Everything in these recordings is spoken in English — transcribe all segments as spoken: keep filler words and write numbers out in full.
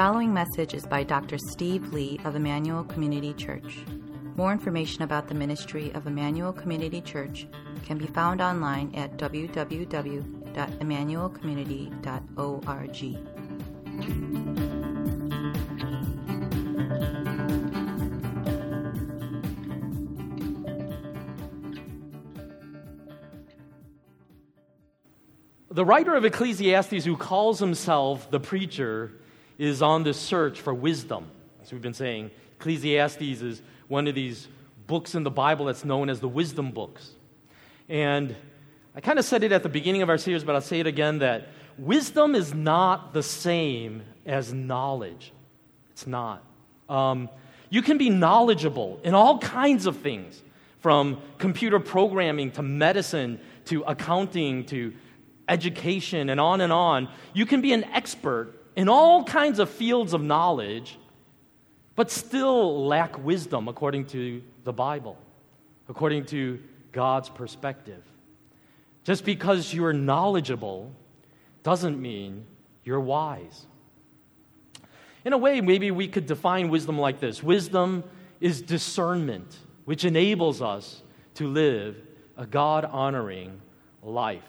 following message is by Doctor Steve Lee of Immanuel Community Church. More information about the ministry of Immanuel Community Church can be found online at w w w dot immanuel community dot org. The writer of Ecclesiastes, who calls himself the preacher, is on the search for wisdom. As we've been saying, Ecclesiastes is one of these books in the Bible that's known as the wisdom books. And I kind of said it at the beginning of our series, but I'll say it again, that wisdom is not the same as knowledge. It's not. Um, you can be knowledgeable in all kinds of things, from computer programming to medicine to accounting to education and on and on. You can be an expert in all kinds of fields of knowledge, but still lack wisdom according to the Bible, according to God's perspective. Just because you're knowledgeable doesn't mean you're wise. In a way, maybe we could define wisdom like this. Wisdom is discernment, which enables us to live a God-honoring life.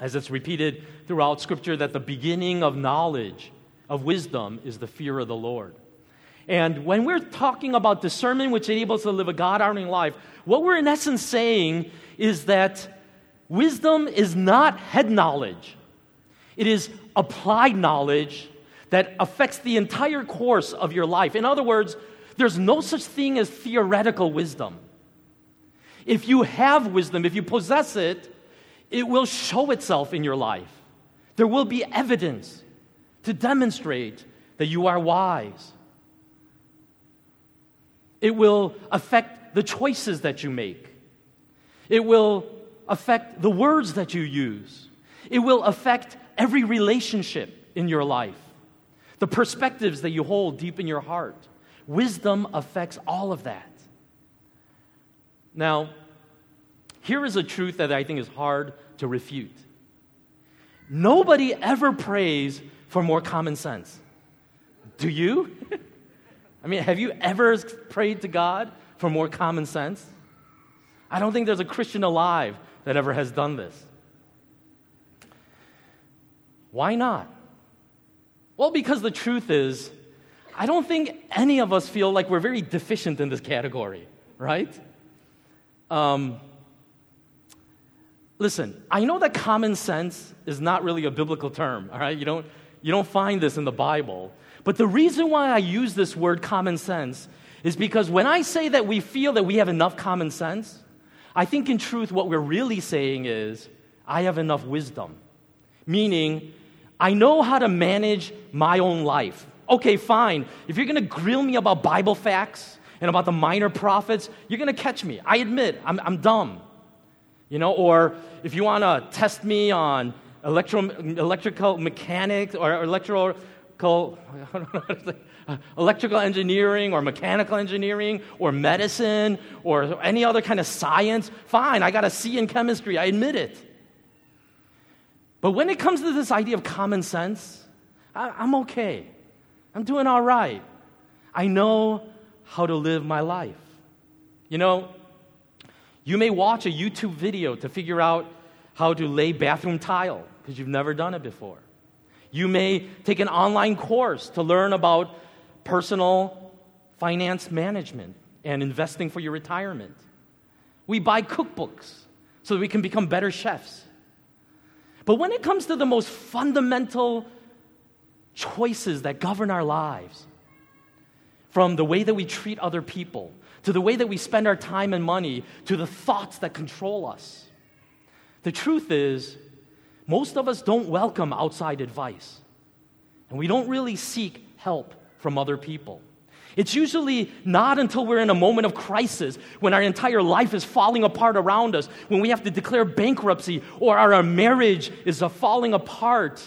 As it's repeated throughout Scripture, that the beginning of knowledge, of wisdom, is the fear of the Lord. And when we're talking about discernment, which enables us to live a God-honoring life, what we're in essence saying is that wisdom is not head knowledge. It is applied knowledge that affects the entire course of your life. In other words, there's no such thing as theoretical wisdom. If you have wisdom, if you possess it, it will show itself in your life. There will be evidence to demonstrate that you are wise. It will affect the choices that you make. It will affect the words that you use. It will affect every relationship in your life, the perspectives that you hold deep in your heart. Wisdom affects all of that. Now, here is a truth that I think is hard to refute. Nobody ever prays for more common sense. Do you? I mean, have you ever prayed to God for more common sense? I don't think there's a Christian alive that ever has done this. Why not? Well, because the truth is, I don't think any of us feel like we're very deficient in this category, right? Um, listen, I know that common sense is not really a biblical term, all right? You don't, you don't find this in the Bible. But the reason why I use this word common sense is because when I say that we feel that we have enough common sense, I think in truth what we're really saying is, I have enough wisdom. Meaning, I know how to manage my own life. Okay, fine. If you're going to grill me about Bible facts and about the minor prophets, you're going to catch me. I admit, I'm, I'm dumb. You know, or if you want to test me on electro, electrical mechanics or electrical... electrical engineering or mechanical engineering or medicine or any other kind of science, fine, I got a C in chemistry, I admit it. But when it comes to this idea of common sense, I, I'm okay. I'm doing all right. I know how to live my life. You know, you may watch a YouTube video to figure out how to lay bathroom tile because you've never done it before. You may take an online course to learn about personal finance management and investing for your retirement. We buy cookbooks so that we can become better chefs. But when it comes to the most fundamental choices that govern our lives, from the way that we treat other people, to the way that we spend our time and money, to the thoughts that control us, the truth is, most of us don't welcome outside advice, and we don't really seek help from other people. It's usually not until we're in a moment of crisis, when our entire life is falling apart around us, when we have to declare bankruptcy, or our marriage is falling apart,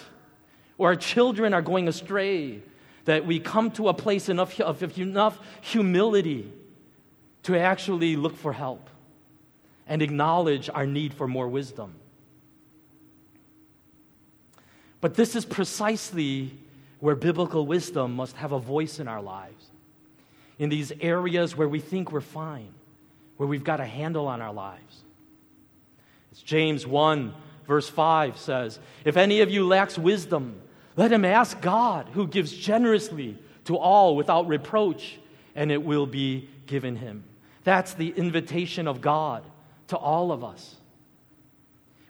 or our children are going astray, that we come to a place enough of enough humility to actually look for help and acknowledge our need for more wisdom. But this is precisely where biblical wisdom must have a voice in our lives, in these areas where we think we're fine, where we've got a handle on our lives. As James one, verse five says, if any of you lacks wisdom, let him ask God, who gives generously to all without reproach, and it will be given him. That's the invitation of God to all of us.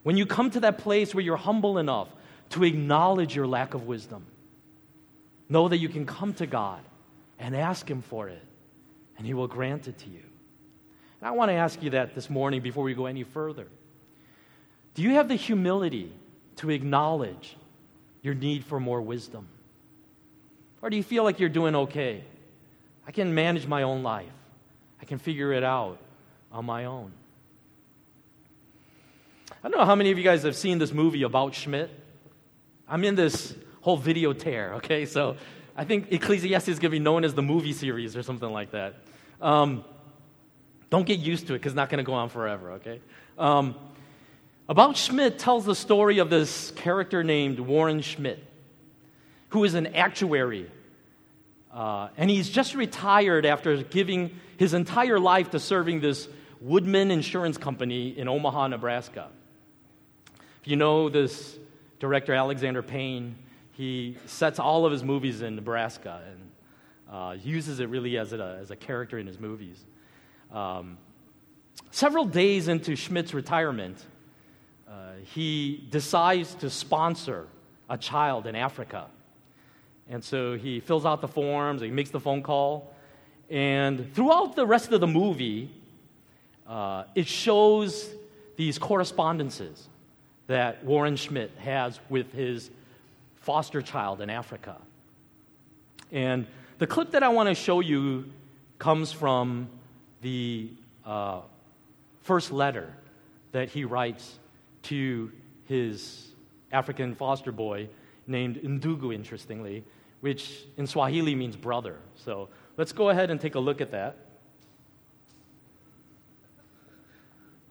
When you come to that place where you're humble enough to acknowledge your lack of wisdom, know that you can come to God and ask him for it, and he will grant it to you. And I want to ask you that this morning before we go any further. Do you have the humility to acknowledge your need for more wisdom? Or do you feel like you're doing okay? I can manage my own life. I can figure it out on my own. I don't know how many of you guys have seen this movie about Schmidt. I'm in this whole video tear, okay? So I think Ecclesiastes is going to be known as the movie series or something like that. Um, don't get used to it because it's not going to go on forever, okay? Um, about Schmidt tells the story of this character named Warren Schmidt, who is an actuary. Uh, and he's just retired after giving his entire life to serving this Woodman Insurance Company in Omaha, Nebraska. If you know this director, Alexander Payne, he sets all of his movies in Nebraska and uh, uses it really as a, as a character in his movies. Um, several days into Schmidt's retirement, uh, he decides to sponsor a child in Africa. And so he fills out the forms, he makes the phone call, and throughout the rest of the movie, uh, it shows these correspondences that Warren Schmidt has with his foster child in Africa. And the clip that I want to show you comes from the uh, first letter that he writes to his African foster boy named Ndugu, interestingly, which in Swahili means brother. So let's go ahead and take a look at that.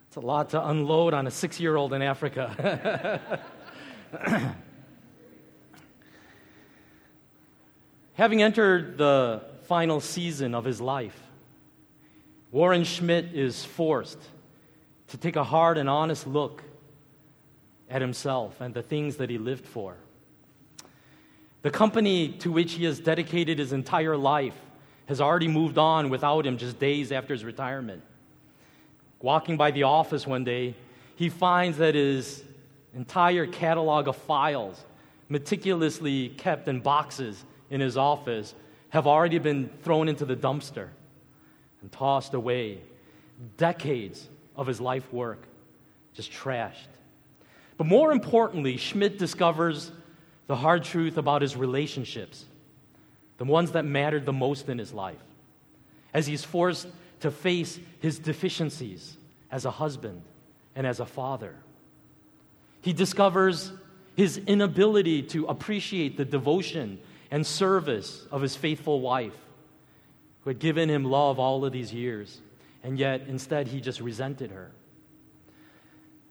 It's a lot to unload on a six-year-old in Africa. Having entered the final season of his life, Warren Schmidt is forced to take a hard and honest look at himself and the things that he lived for. The company to which he has dedicated his entire life has already moved on without him just days after his retirement. Walking by the office one day, he finds that his entire catalog of files, meticulously kept in boxes in his office, have already been thrown into the dumpster and tossed away. Decades of his life work just trashed. But more importantly, Schmidt discovers the hard truth about his relationships, the ones that mattered the most in his life, as he's forced to face his deficiencies as a husband and as a father. He discovers his inability to appreciate the devotion and service of his faithful wife, who had given him love all of these years, and yet instead he just resented her.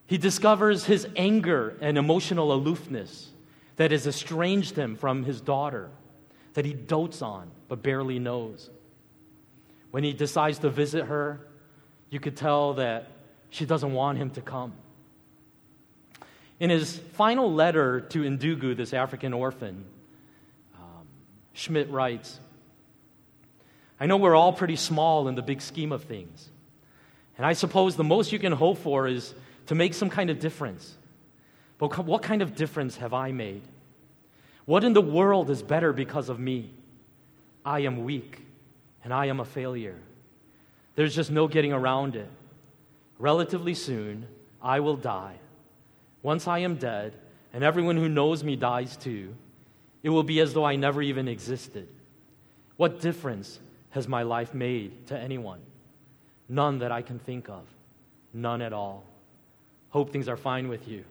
He discovers his anger and emotional aloofness that has estranged him from his daughter, that he dotes on but barely knows. When he decides to visit her, you could tell that she doesn't want him to come. In his final letter to Ndugu, this African orphan, um, Schmidt writes, I know we're all pretty small in the big scheme of things, and I suppose the most you can hope for is to make some kind of difference. But what kind of difference have I made? What in the world is better because of me? I am weak, and I am a failure. There's just no getting around it. Relatively soon, I will die. Once I am dead, and everyone who knows me dies too, it will be as though I never even existed. What difference has my life made to anyone? None that I can think of. None at all. Hope things are fine with you.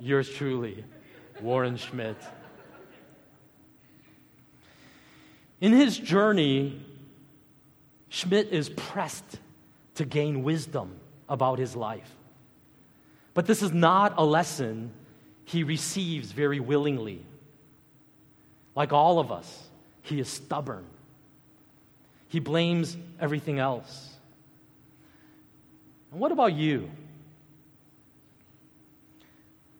Yours truly, Warren Schmidt. In his journey, Schmidt is pressed to gain wisdom about his life. But this is not a lesson he receives very willingly. Like all of us, he is stubborn. He blames everything else. And what about you?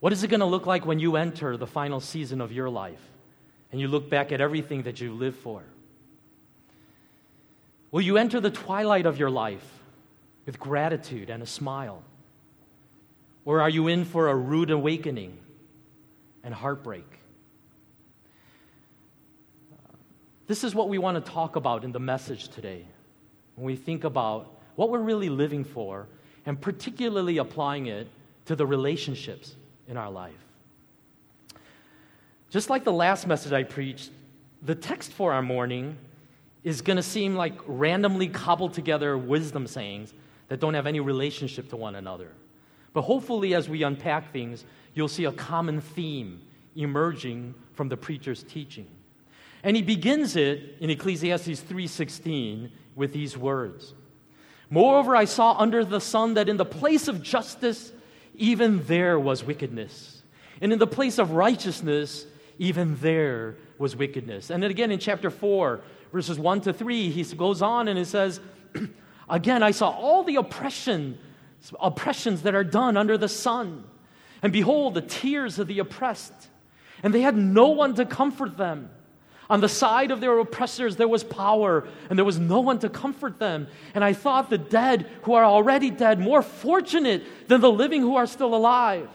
What is it going to look like when you enter the final season of your life and you look back at everything that you lived for? Will you enter the twilight of your life with gratitude and a smile? Or are you in for a rude awakening and heartbreak? This is what we want to talk about in the message today, when we think about what we're really living for and particularly applying it to the relationships in our life. Just like the last message I preached, the text for our morning is going to seem like randomly cobbled together wisdom sayings that don't have any relationship to one another. But hopefully as we unpack things, you'll see a common theme emerging from the preacher's teaching. And he begins it in Ecclesiastes three sixteen with these words. Moreover, I saw under the sun that in the place of justice, even there was wickedness. And in the place of righteousness, even there was wickedness. And then again in chapter four, verses one to three, he goes on and it says, again, I saw all the oppression, oppressions that are done under the sun. And behold, the tears of the oppressed. And they had no one to comfort them. On the side of their oppressors there was power, and there was no one to comfort them. And I thought the dead who are already dead more fortunate than the living who are still alive.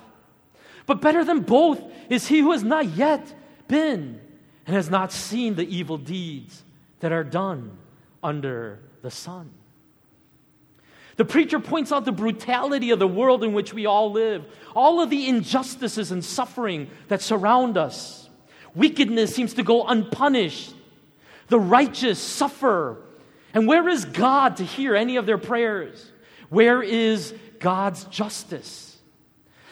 But better than both is he who has not yet been and has not seen the evil deeds that are done under the sun. The preacher points out the brutality of the world in which we all live, all of the injustices and suffering that surround us. Wickedness seems to go unpunished. The righteous suffer. And where is God to hear any of their prayers? Where is God's justice?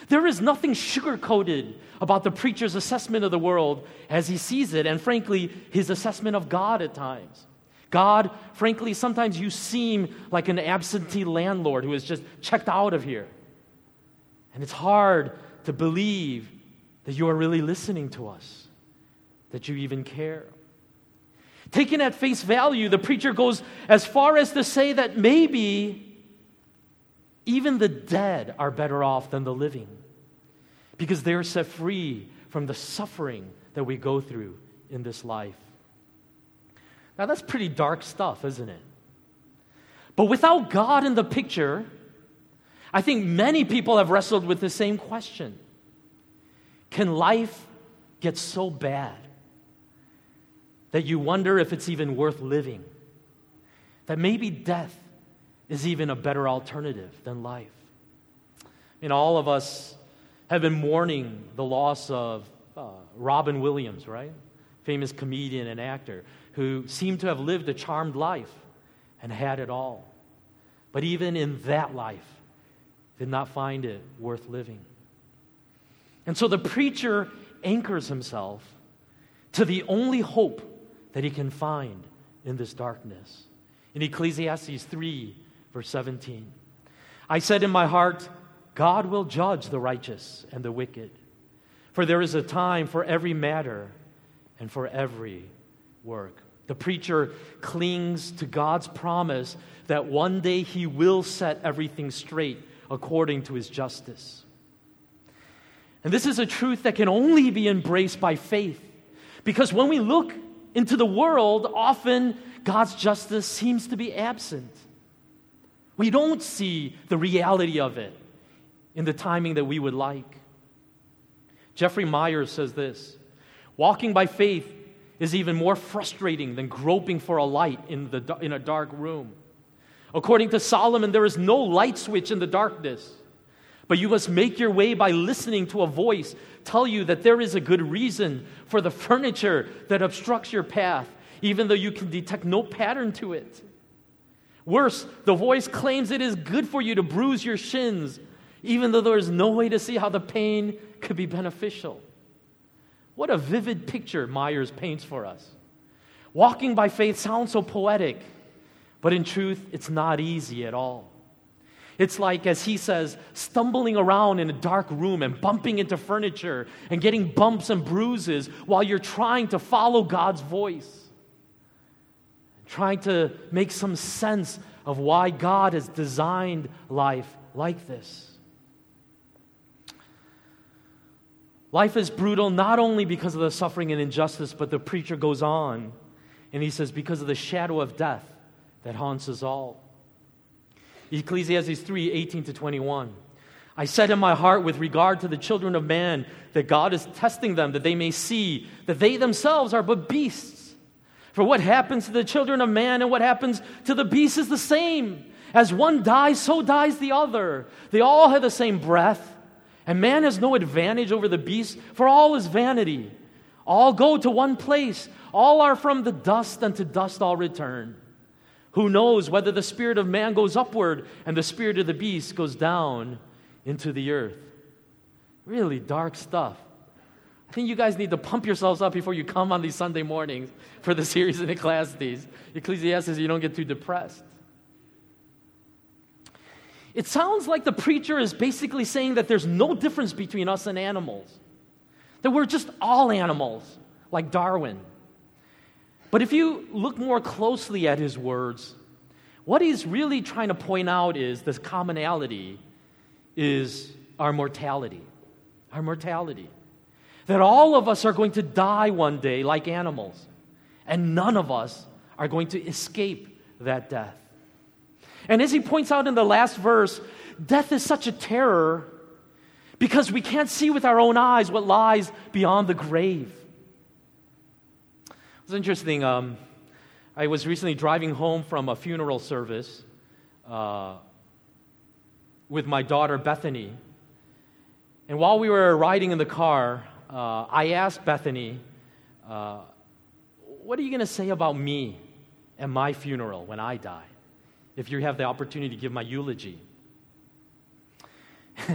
There is nothing sugar-coated about the preacher's assessment of the world as he sees it, and frankly, his assessment of God at times. God, frankly, sometimes you seem like an absentee landlord who is just checked out of here. And it's hard to believe that you are really listening to us, that you even care. Taken at face value, the preacher goes as far as to say that maybe even the dead are better off than the living because they're set free from the suffering that we go through in this life. Now, that's pretty dark stuff, isn't it? But without God in the picture, I think many people have wrestled with the same question. Can life get so bad that you wonder if it's even worth living, that maybe death is even a better alternative than life? And all of us have been mourning the loss of uh, Robin Williams, right? Famous comedian and actor who seemed to have lived a charmed life and had it all. But even in that life, did not find it worth living. And so the preacher anchors himself to the only hope that he can find in this darkness. In Ecclesiastes three, verse seventeen, I said in my heart, God will judge the righteous and the wicked, for there is a time for every matter and for every work. The preacher clings to God's promise that one day he will set everything straight according to his justice. And this is a truth that can only be embraced by faith, because when we look into the world, often God's justice seems to be absent. We don't see the reality of it in the timing that we would like. Jeffrey Myers says this, walking by faith is even more frustrating than groping for a light in the in a dark room. According to Solomon, there is no light switch in the darkness. But you must make your way by listening to a voice tell you that there is a good reason for the furniture that obstructs your path, even though you can detect no pattern to it. Worse, the voice claims it is good for you to bruise your shins, even though there is no way to see how the pain could be beneficial. What a vivid picture Myers paints for us. Walking by faith sounds so poetic, but in truth, it's not easy at all. It's like, as he says, stumbling around in a dark room and bumping into furniture and getting bumps and bruises while you're trying to follow God's voice, trying to make some sense of why God has designed life like this. Life is brutal not only because of the suffering and injustice, but the preacher goes on, and he says, because of the shadow of death that haunts us all. Ecclesiastes three, eighteen to twenty-one. I said in my heart with regard to the children of man that God is testing them, that they may see that they themselves are but beasts. For what happens to the children of man and what happens to the beast is the same. As one dies, so dies the other. They all have the same breath. And man has no advantage over the beast, for all is vanity. All go to one place. All are from the dust, and to dust all return. Who knows whether the spirit of man goes upward and the spirit of the beast goes down into the earth? Really dark stuff. I think you guys need to pump yourselves up before you come on these Sunday mornings for the series in Ecclesiastes. Ecclesiastes, you don't get too depressed. It sounds like the preacher is basically saying that there's no difference between us and animals, that we're just all animals, like Darwin. But if you look more closely at his words, what he's really trying to point out is this commonality is our mortality, our mortality, that all of us are going to die one day like animals, and none of us are going to escape that death. And as he points out in the last verse, death is such a terror because we can't see with our own eyes what lies beyond the grave. It's interesting. Um, I was recently driving home from a funeral service uh, with my daughter Bethany. And while we were riding in the car, uh, I asked Bethany, uh, what are you going to say about me at my funeral when I die? If you have the opportunity to give my eulogy.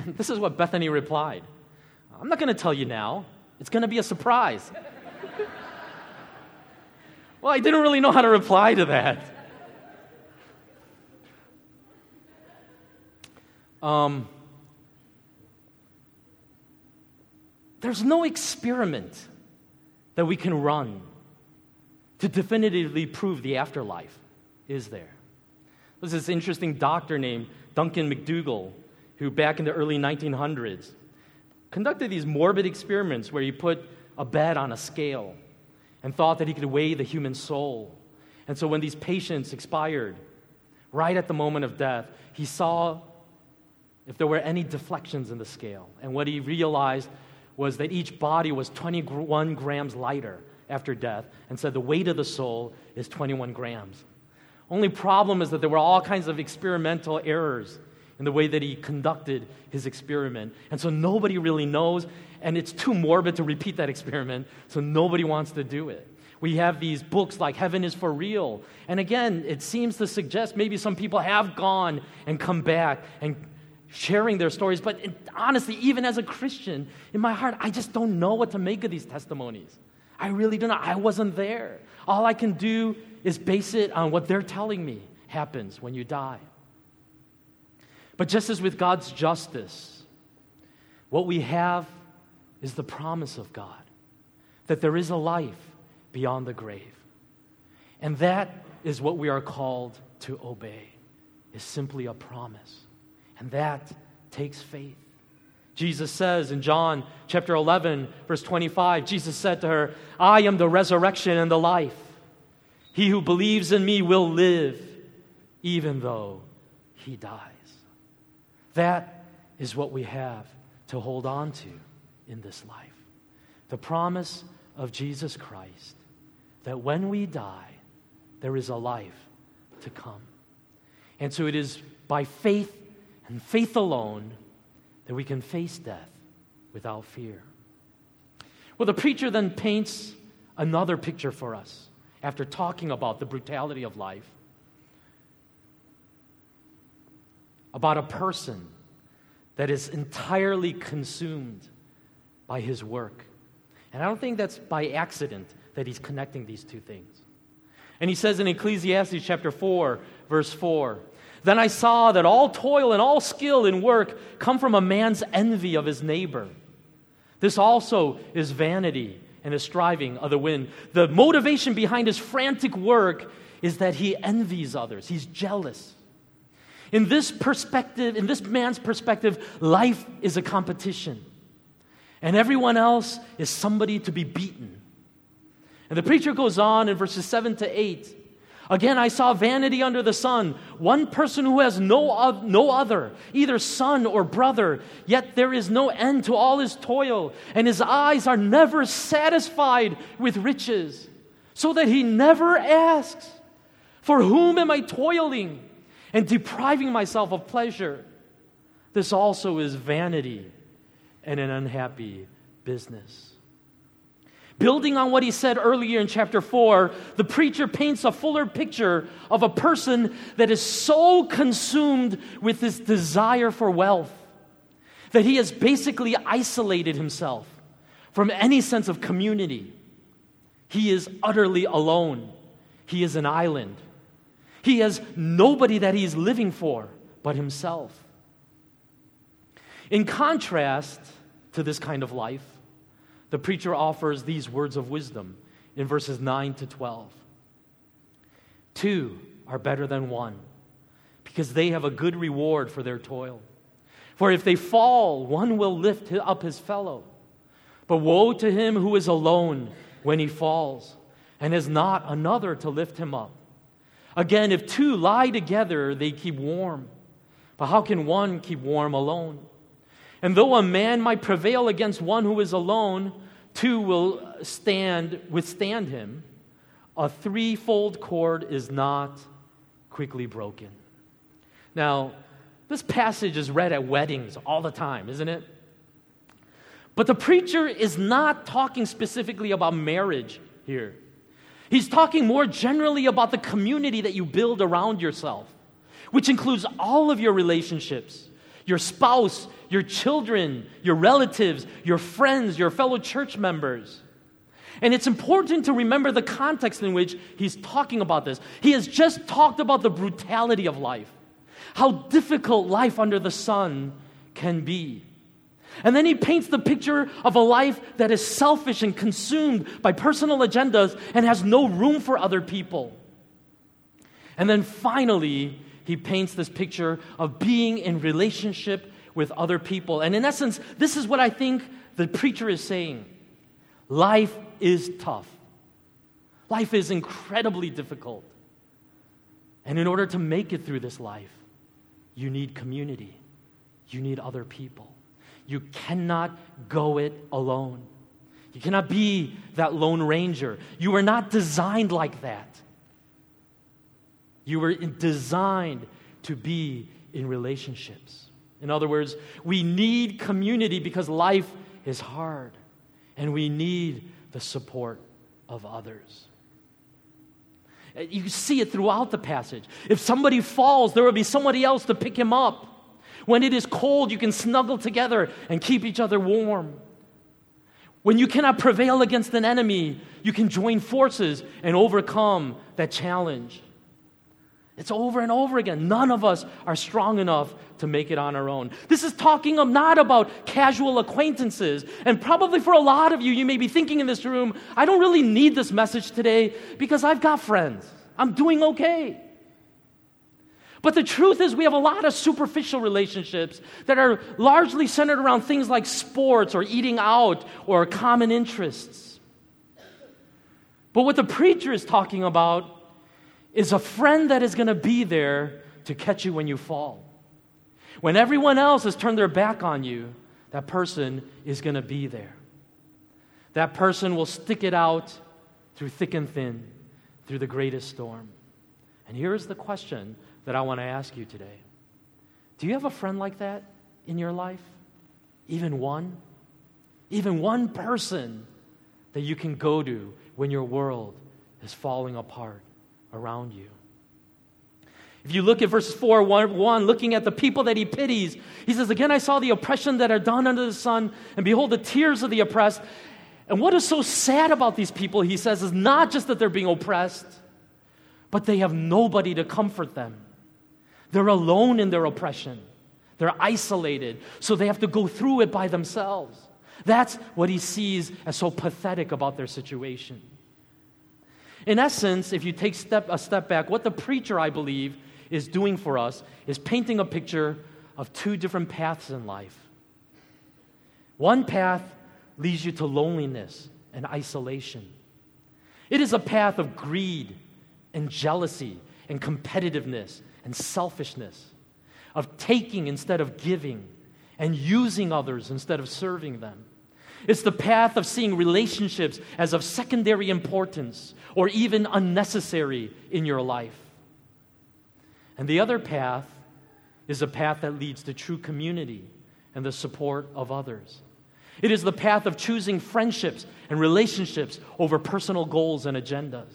This is what Bethany replied. I'm not going to tell you now. It's going to be a surprise. Well, I didn't really know how to reply to that. Um, there's no experiment that we can run to definitively prove the afterlife, is there? There's this interesting doctor named Duncan McDougall, who back in the early nineteen hundreds conducted these morbid experiments where he put a bed on a scale and thought that he could weigh the human soul. And so when these patients expired, right at the moment of death, he saw if there were any deflections in the scale. And what he realized was that each body was twenty-one grams lighter after death, and said the weight of the soul is twenty-one grams. Only problem is that there were all kinds of experimental errors in the way that he conducted his experiment. And so nobody really knows, and it's too morbid to repeat that experiment, so nobody wants to do it. We have these books like Heaven is for Real. And again, it seems to suggest maybe some people have gone and come back and sharing their stories. But it, honestly, even as a Christian, in my heart, I just don't know what to make of these testimonies. I really don't know. I wasn't there. All I can do is base it on what they're telling me happens when you die. But just as with God's justice, what we have is the promise of God, that there is a life beyond the grave. And that is what we are called to obey, is simply a promise. And that takes faith. Jesus says in John chapter eleven, verse twenty-five, Jesus said to her, I am the resurrection and the life. He who believes in me will live, even though he dies. That is what we have to hold on to in this life. The promise of Jesus Christ that when we die, there is a life to come. And so it is by faith and faith alone that we can face death without fear. Well, the preacher then paints another picture for us. After talking about the brutality of life, about a person that is entirely consumed by his work. And I don't think that's by accident that he's connecting these two things. And he says in Ecclesiastes chapter four, verse four, "Then I saw that all toil and all skill in work come from a man's envy of his neighbor. This also is vanity and a striving of the wind." The motivation behind his frantic work is that he envies others. He's jealous. In this perspective, in this man's perspective, life is a competition. And everyone else is somebody to be beaten. And the preacher goes on in verses seven to eight, "Again, I saw vanity under the sun, one person who has no, no other, either son or brother, yet there is no end to all his toil, and his eyes are never satisfied with riches, so that he never asks, 'For whom am I toiling and depriving myself of pleasure?' This also is vanity and an unhappy business." Building on what he said earlier in chapter four, the preacher paints a fuller picture of a person that is so consumed with his desire for wealth that he has basically isolated himself from any sense of community. He is utterly alone. He is an island. He has nobody that he is living for but himself. In contrast to this kind of life, the preacher offers these words of wisdom in verses nine to twelve. "Two are better than one, because they have a good reward for their toil. For if they fall, one will lift up his fellow. But woe to him who is alone when he falls, and has not another to lift him up. Again, if two lie together, they keep warm. But how can one keep warm alone? And though a man might prevail against one who is alone, two will stand withstand him. A threefold cord is not quickly broken." Now, this passage is read at weddings all the time, isn't it? But the preacher is not talking specifically about marriage here. He's talking more generally about the community that you build around yourself, which includes all of your relationships, your spouse, your children, your relatives, your friends, your fellow church members. And it's important to remember the context in which he's talking about this. He has just talked about the brutality of life, how difficult life under the sun can be. And then he paints the picture of a life that is selfish and consumed by personal agendas and has no room for other people. And then finally, he paints this picture of being in relationship with other people. And in essence, this is what I think the preacher is saying. Life is tough. Life is incredibly difficult. And in order to make it through this life, you need community. You need other people. You cannot go it alone. You cannot be that lone ranger. You were not designed like that. You were designed to be in relationships. In other words, we need community because life is hard, and we need the support of others. You see it throughout the passage. If somebody falls, there will be somebody else to pick him up. When it is cold, you can snuggle together and keep each other warm. When you cannot prevail against an enemy, you can join forces and overcome that challenge. It's over and over again. None of us are strong enough to make it on our own. This is talking of not about casual acquaintances. And probably for a lot of you, you may be thinking in this room, I don't really need this message today because I've got friends. I'm doing okay. But the truth is we have a lot of superficial relationships that are largely centered around things like sports or eating out or common interests. But what the preacher is talking about is a friend that is going to be there to catch you when you fall. When everyone else has turned their back on you, that person is going to be there. That person will stick it out through thick and thin, through the greatest storm. And here is the question that I want to ask you today. Do you have a friend like that in your life? Even one? Even one person that you can go to when your world is falling apart around you? If you look at verses four, one, looking at the people that he pities, he says, "Again, I saw the oppression that are done under the sun, and behold, the tears of the oppressed." And what is so sad about these people, he says, is not just that they're being oppressed, but they have nobody to comfort them. They're alone in their oppression. They're isolated, so they have to go through it by themselves. That's what he sees as so pathetic about their situation. In essence, if you take step, a step back, what the preacher, I believe, is doing for us is painting a picture of two different paths in life. One path leads you to loneliness and isolation. It is a path of greed and jealousy and competitiveness and selfishness, of taking instead of giving and using others instead of serving them. It's the path of seeing relationships as of secondary importance or even unnecessary in your life. And the other path is a path that leads to true community and the support of others. It is the path of choosing friendships and relationships over personal goals and agendas.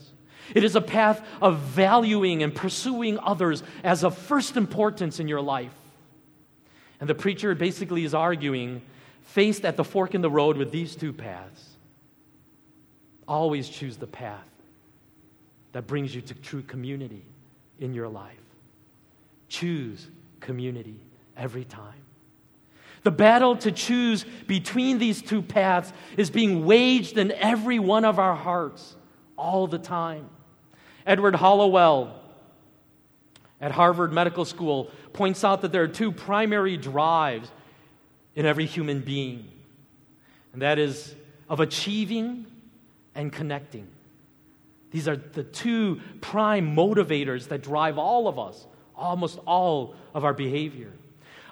It is a path of valuing and pursuing others as of first importance in your life. And the preacher basically is arguing, faced at the fork in the road with these two paths, always choose the path that brings you to true community in your life. Choose community every time. The battle to choose between these two paths is being waged in every one of our hearts all the time. Edward Hallowell at Harvard Medical School points out that there are two primary drives in every human being, and that is of achieving and connecting. These are the two prime motivators that drive all of us, almost all of our behavior.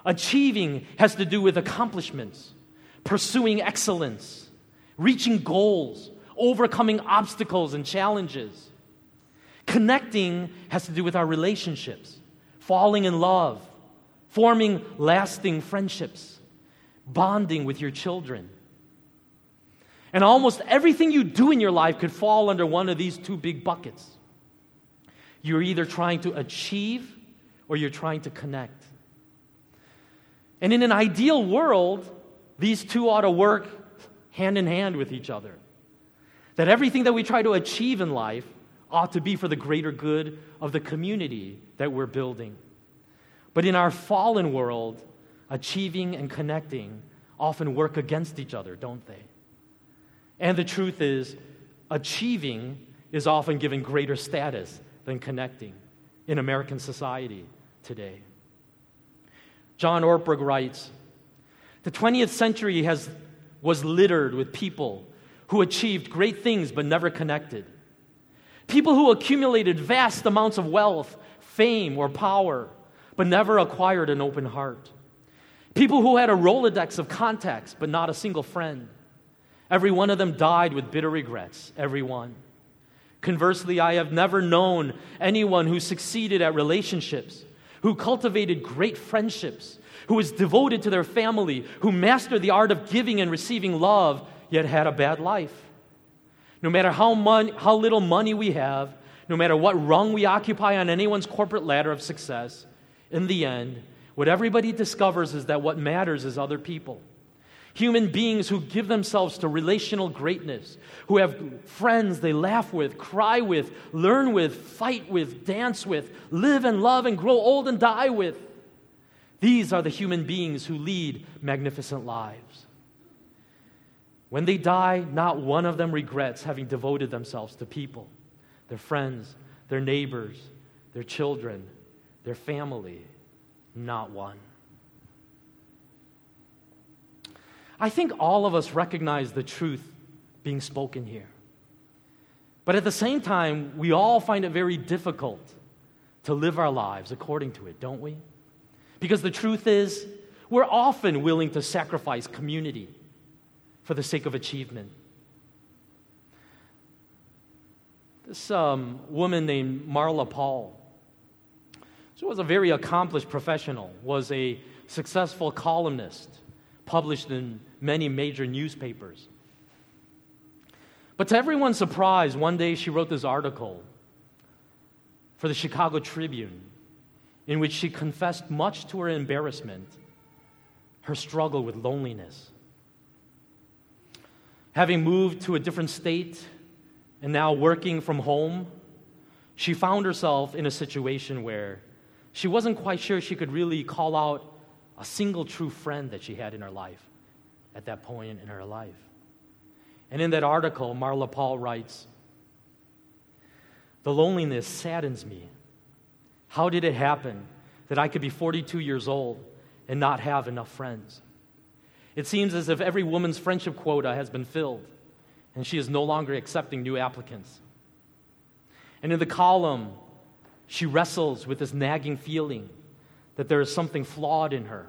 Achieving has to do with accomplishments, pursuing excellence, reaching goals, overcoming obstacles and challenges. Connecting has to do with our relationships, falling in love, forming lasting friendships, bonding with your children. And almost everything you do in your life could fall under one of these two big buckets. You're either trying to achieve or you're trying to connect. And in an ideal world, these two ought to work hand in hand with each other. That everything that we try to achieve in life ought to be for the greater good of the community that we're building. But in our fallen world, achieving and connecting often work against each other, don't they? And the truth is, achieving is often given greater status than connecting in American society today. John Orberg writes, "The twentieth century has, was littered with people who achieved great things but never connected. People who accumulated vast amounts of wealth, fame, or power, but never acquired an open heart. People who had a Rolodex of contacts but not a single friend. Every one of them died with bitter regrets, every one. Conversely, I have never known anyone who succeeded at relationships, who cultivated great friendships, who was devoted to their family, who mastered the art of giving and receiving love, yet had a bad life. No matter how, mon- how little money we have, no matter what rung we occupy on anyone's corporate ladder of success, in the end, what everybody discovers is that what matters is other people. Human beings who give themselves to relational greatness, who have friends they laugh with, cry with, learn with, fight with, dance with, live and love and grow old and die with. These are the human beings who lead magnificent lives. When they die, not one of them regrets having devoted themselves to people, their friends, their neighbors, their children, their family. Not one." I think all of us recognize the truth being spoken here. But at the same time, we all find it very difficult to live our lives according to it, don't we? Because the truth is, we're often willing to sacrifice community for the sake of achievement. This um, woman named Marla Paul, she was a very accomplished professional, was a successful columnist, published in many major newspapers. But to everyone's surprise, one day she wrote this article for the Chicago Tribune in which she confessed much to her embarrassment, her struggle with loneliness. Having moved to a different state and now working from home, she found herself in a situation where she wasn't quite sure she could really call out a single true friend that she had in her life at that point in her life. And in that article, Marla Paul writes, "The loneliness saddens me. How did it happen that I could be forty-two years old and not have enough friends? It seems as if every woman's friendship quota has been filled, and she is no longer accepting new applicants." And in the column, she wrestles with this nagging feeling that there is something flawed in her,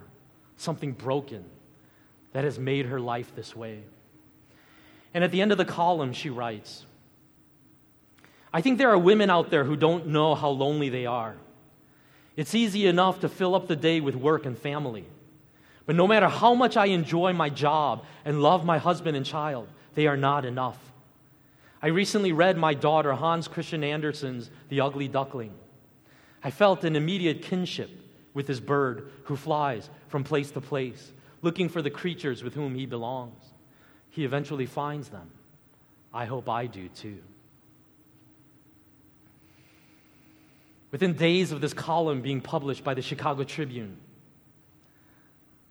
something broken, that has made her life this way. And at the end of the column, she writes, "I think there are women out there who don't know how lonely they are. It's easy enough to fill up the day with work and family. But no matter how much I enjoy my job and love my husband and child, they are not enough. I recently read my daughter Hans Christian Andersen's The Ugly Duckling. I felt an immediate kinship with this bird who flies from place to place, looking for the creatures with whom he belongs. He eventually finds them. I hope I do too." Within days of this column being published by the Chicago Tribune,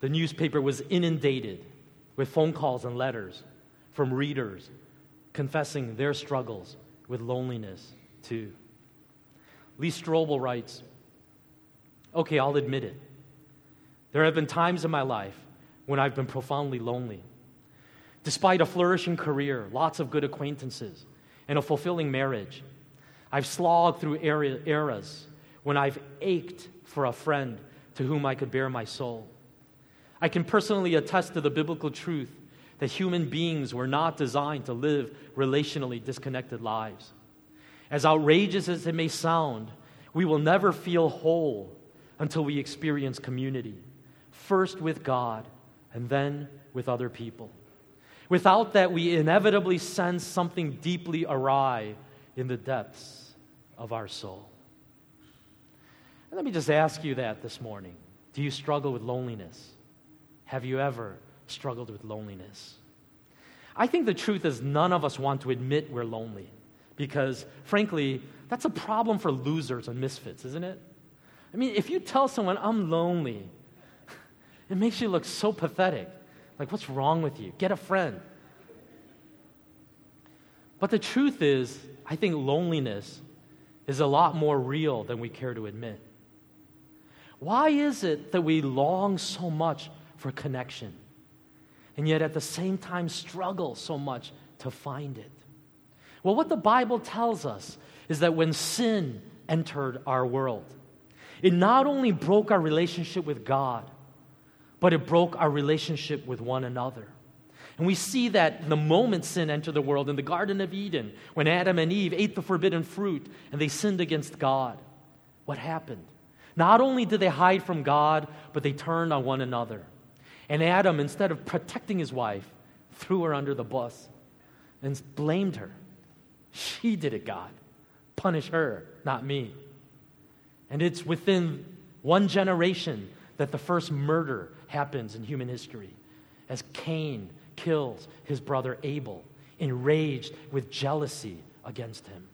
the newspaper was inundated with phone calls and letters from readers confessing their struggles with loneliness too. Lee Strobel writes, "Okay, I'll admit it. There have been times in my life when I've been profoundly lonely. Despite a flourishing career, lots of good acquaintances, and a fulfilling marriage, I've slogged through eras when I've ached for a friend to whom I could bare my soul. I can personally attest to the biblical truth that human beings were not designed to live relationally disconnected lives. As outrageous as it may sound, we will never feel whole until we experience community, first with God and then with other people. Without that, we inevitably sense something deeply awry in the depths of our soul." And let me just ask you that this morning. Do you struggle with loneliness? Have you ever struggled with loneliness? I think the truth is none of us want to admit we're lonely because, frankly, that's a problem for losers and misfits, isn't it? I mean, if you tell someone, "I'm lonely," it makes you look so pathetic. Like, what's wrong with you? Get a friend. But the truth is, I think loneliness is a lot more real than we care to admit. Why is it that we long so much for connection, and yet at the same time struggle so much to find it? Well, what the Bible tells us is that when sin entered our world, it not only broke our relationship with God, but it broke our relationship with one another. And we see that the moment sin entered the world in the Garden of Eden, when Adam and Eve ate the forbidden fruit and they sinned against God, what happened? Not only did they hide from God, but they turned on one another. And Adam, instead of protecting his wife, threw her under the bus and blamed her. "She did it, God. Punish her, not me." And it's within one generation that the first murder happens in human history, as Cain kills his brother Abel, enraged with jealousy against him.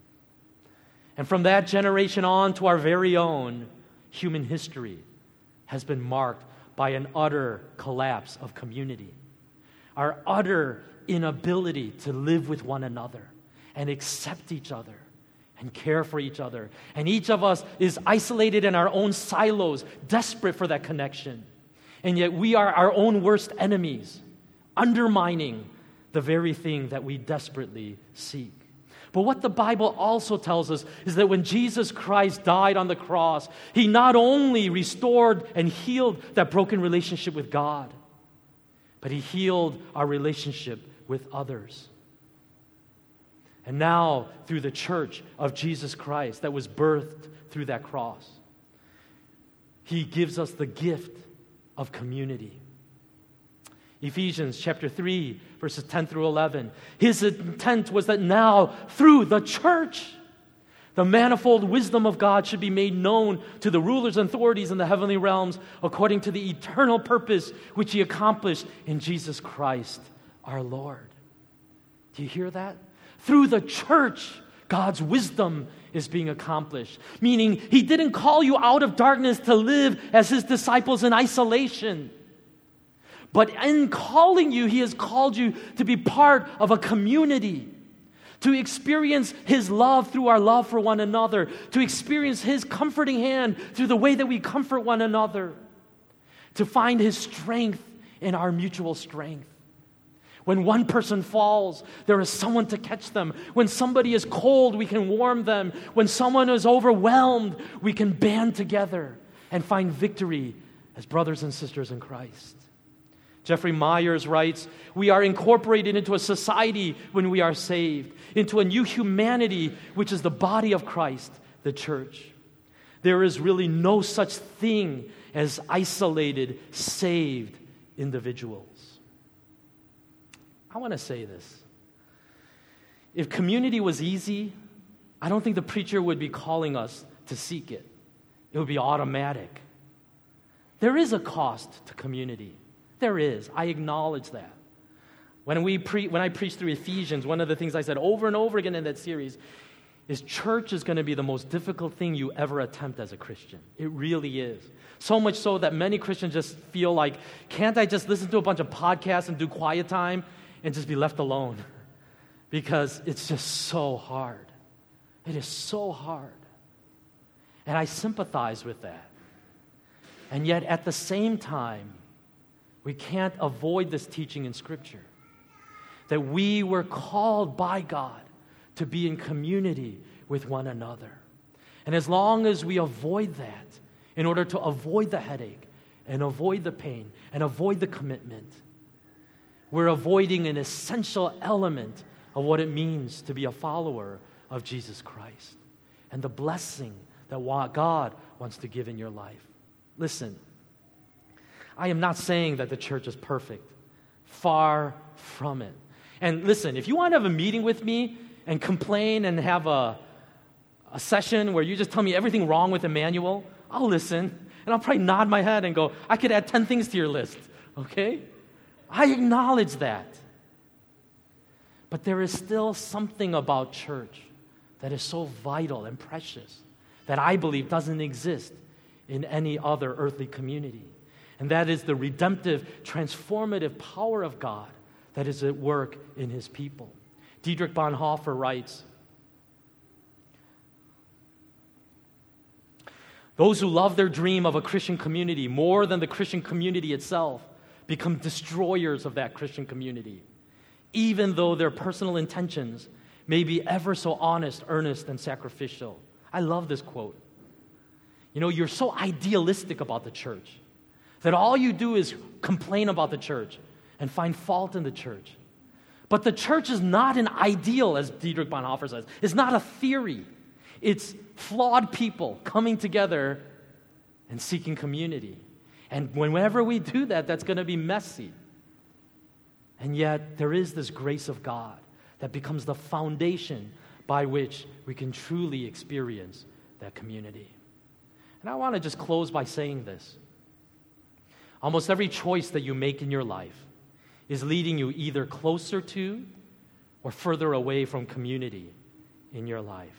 And from that generation on to our very own, human history has been marked by an utter collapse of community, our utter inability to live with one another and accept each other and care for each other. And each of us is isolated in our own silos, desperate for that connection. And yet we are our own worst enemies, undermining the very thing that we desperately seek. But what the Bible also tells us is that when Jesus Christ died on the cross, he not only restored and healed that broken relationship with God, but he healed our relationship with others. And now, through the church of Jesus Christ that was birthed through that cross, he gives us the gift of community. Ephesians chapter three, verses ten through eleven. "His intent was that now, through the church, the manifold wisdom of God should be made known to the rulers and authorities in the heavenly realms, according to the eternal purpose which he accomplished in Jesus Christ our Lord." Do you hear that? Through the church, God's wisdom is being accomplished. Meaning, he didn't call you out of darkness to live as his disciples in isolation. But in calling you, he has called you to be part of a community, to experience his love through our love for one another, to experience his comforting hand through the way that we comfort one another, to find his strength in our mutual strength. When one person falls, there is someone to catch them. When somebody is cold, we can warm them. When someone is overwhelmed, we can band together and find victory as brothers and sisters in Christ. Jeffrey Myers writes, "We are incorporated into a society when we are saved, into a new humanity, which is the body of Christ, the church. There is really no such thing as isolated, saved individuals." I want to say this. If community was easy, I don't think the preacher would be calling us to seek it. It would be automatic. There is a cost to community. There is. I acknowledge that. When we pre- when I preached through Ephesians, one of the things I said over and over again in that series is church is going to be the most difficult thing you ever attempt as a Christian. It really is. So much so that many Christians just feel like, can't I just listen to a bunch of podcasts and do quiet time and just be left alone? Because it's just so hard. It is so hard. And I sympathize with that. And yet at the same time, we can't avoid this teaching in Scripture, that we were called by God to be in community with one another. And as long as we avoid that, in order to avoid the headache and avoid the pain and avoid the commitment, we're avoiding an essential element of what it means to be a follower of Jesus Christ and the blessing that God wants to give in your life. Listen, I am not saying that the church is perfect. Far from it. And listen, if you want to have a meeting with me and complain and have a, a session where you just tell me everything wrong with Immanuel, I'll listen, and I'll probably nod my head and go, I could add ten things to your list, okay? I acknowledge that. But there is still something about church that is so vital and precious that I believe doesn't exist in any other earthly community. And that is the redemptive, transformative power of God that is at work in his people. Dietrich Bonhoeffer writes, "Those who love their dream of a Christian community more than the Christian community itself become destroyers of that Christian community, even though their personal intentions may be ever so honest, earnest, and sacrificial." I love this quote. You know, you're so idealistic about the church that all you do is complain about the church and find fault in the church. But the church is not an ideal, as Dietrich Bonhoeffer says. It's not a theory. It's flawed people coming together and seeking community. And whenever we do that, that's going to be messy. And yet, there is this grace of God that becomes the foundation by which we can truly experience that community. And I want to just close by saying this. Almost every choice that you make in your life is leading you either closer to or further away from community in your life.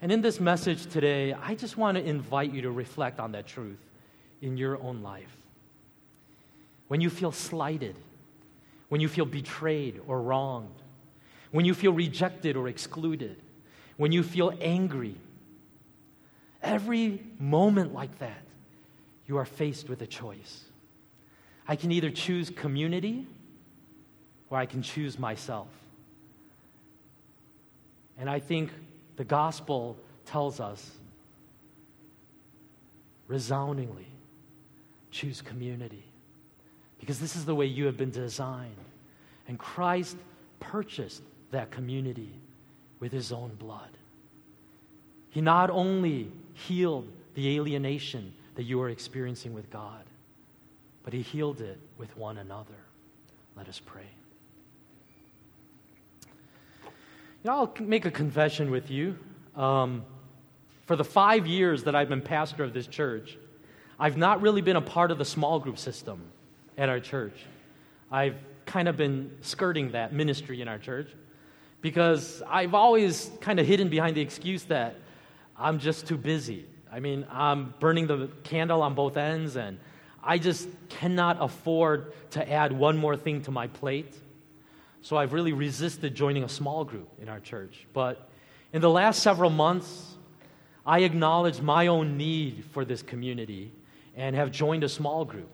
And in this message today, I just want to invite you to reflect on that truth in your own life. When you feel slighted, when you feel betrayed or wronged, when you feel rejected or excluded, when you feel angry, every moment like that, you are faced with a choice. I can either choose community or I can choose myself. And I think the gospel tells us resoundingly, choose community. Because this is the way you have been designed. And Christ purchased that community with his own blood. He not only healed the alienation that you are experiencing with God, but he healed it with one another. Let us pray. You know, I'll make a confession with you. Um, for the five years that I've been pastor of this church, I've not really been a part of the small group system at our church. I've kind of been skirting that ministry in our church because I've always kind of hidden behind the excuse that I'm just too busy. I mean, I'm burning the candle on both ends, and I just cannot afford to add one more thing to my plate. So I've really resisted joining a small group in our church. But in the last several months, I acknowledged my own need for this community and have joined a small group.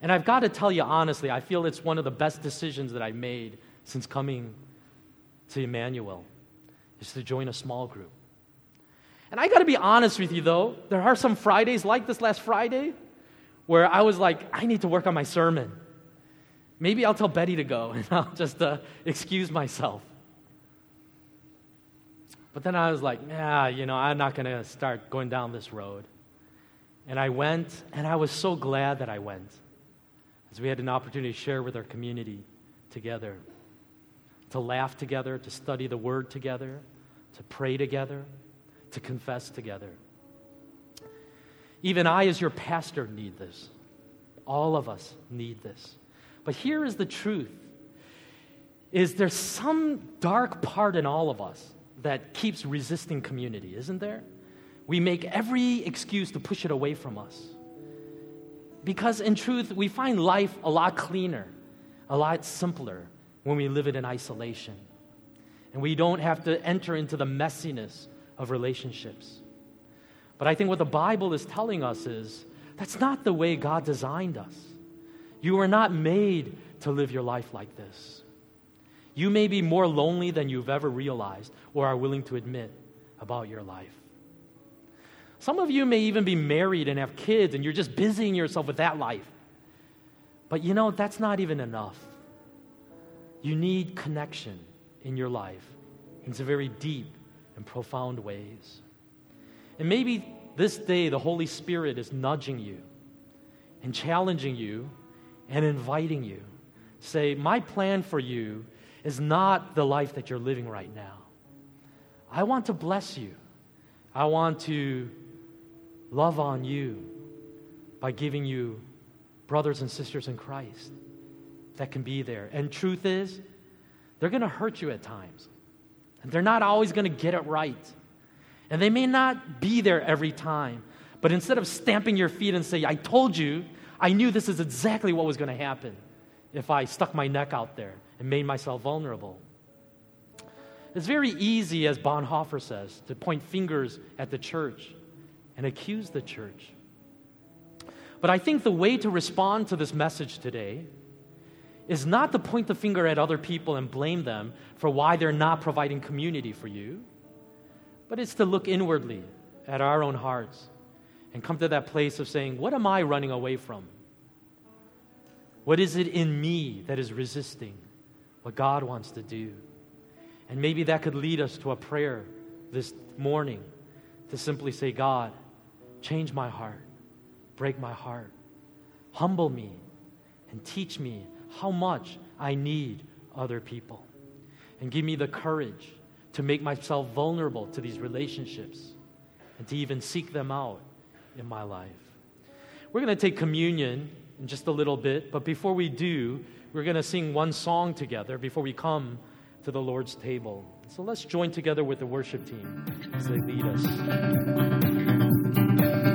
And I've got to tell you honestly, I feel it's one of the best decisions that I made since coming to Immanuel, is to join a small group. And I got to be honest with you, though, there are some Fridays like this last Friday where I was like, I need to work on my sermon. Maybe I'll tell Betty to go and I'll just uh, excuse myself. But then I was like, nah, you know, I'm not going to start going down this road. And I went, and I was so glad that I went, as we had an opportunity to share with our community together, to laugh together, to study the Word together, to pray together, to confess together. Even I, as your pastor, need this. All of us need this. But here is the truth, is there's some dark part in all of us that keeps resisting community, isn't there? We make every excuse to push it away from us. Because in truth, we find life a lot cleaner, a lot simpler when we live it in isolation. And we don't have to enter into the messiness of relationships. But I think what the Bible is telling us is that's not the way God designed us. You were not made to live your life like this. You may be more lonely than you've ever realized or are willing to admit about your life. Some of you may even be married and have kids, and you're just busying yourself with that life. But you know, that's not even enough. You need connection in your life in some very deep and profound ways. And maybe this day the Holy Spirit is nudging you and challenging you and inviting you. Say, my plan for you is not the life that you're living right now. I want to bless you. I want to love on you by giving you brothers and sisters in Christ that can be there. And truth is, they're going to hurt you at times. And they're not always going to get it right. And they may not be there every time. But instead of stamping your feet and say, I told you, I knew this is exactly what was going to happen if I stuck my neck out there and made myself vulnerable. It's very easy, as Bonhoeffer says, to point fingers at the church and accuse the church. But I think the way to respond to this message today is not to point the finger at other people and blame them for why they're not providing community for you, but it's to look inwardly at our own hearts and come to that place of saying, what am I running away from? What is it in me that is resisting what God wants to do? And maybe that could lead us to a prayer this morning to simply say, God, change my heart, break my heart, humble me, and teach me how much I need other people. And give me the courage to make myself vulnerable to these relationships and to even seek them out in my life. We're going to take communion in just a little bit, but before we do, we're going to sing one song together before we come to the Lord's table. So let's join together with the worship team as they lead us.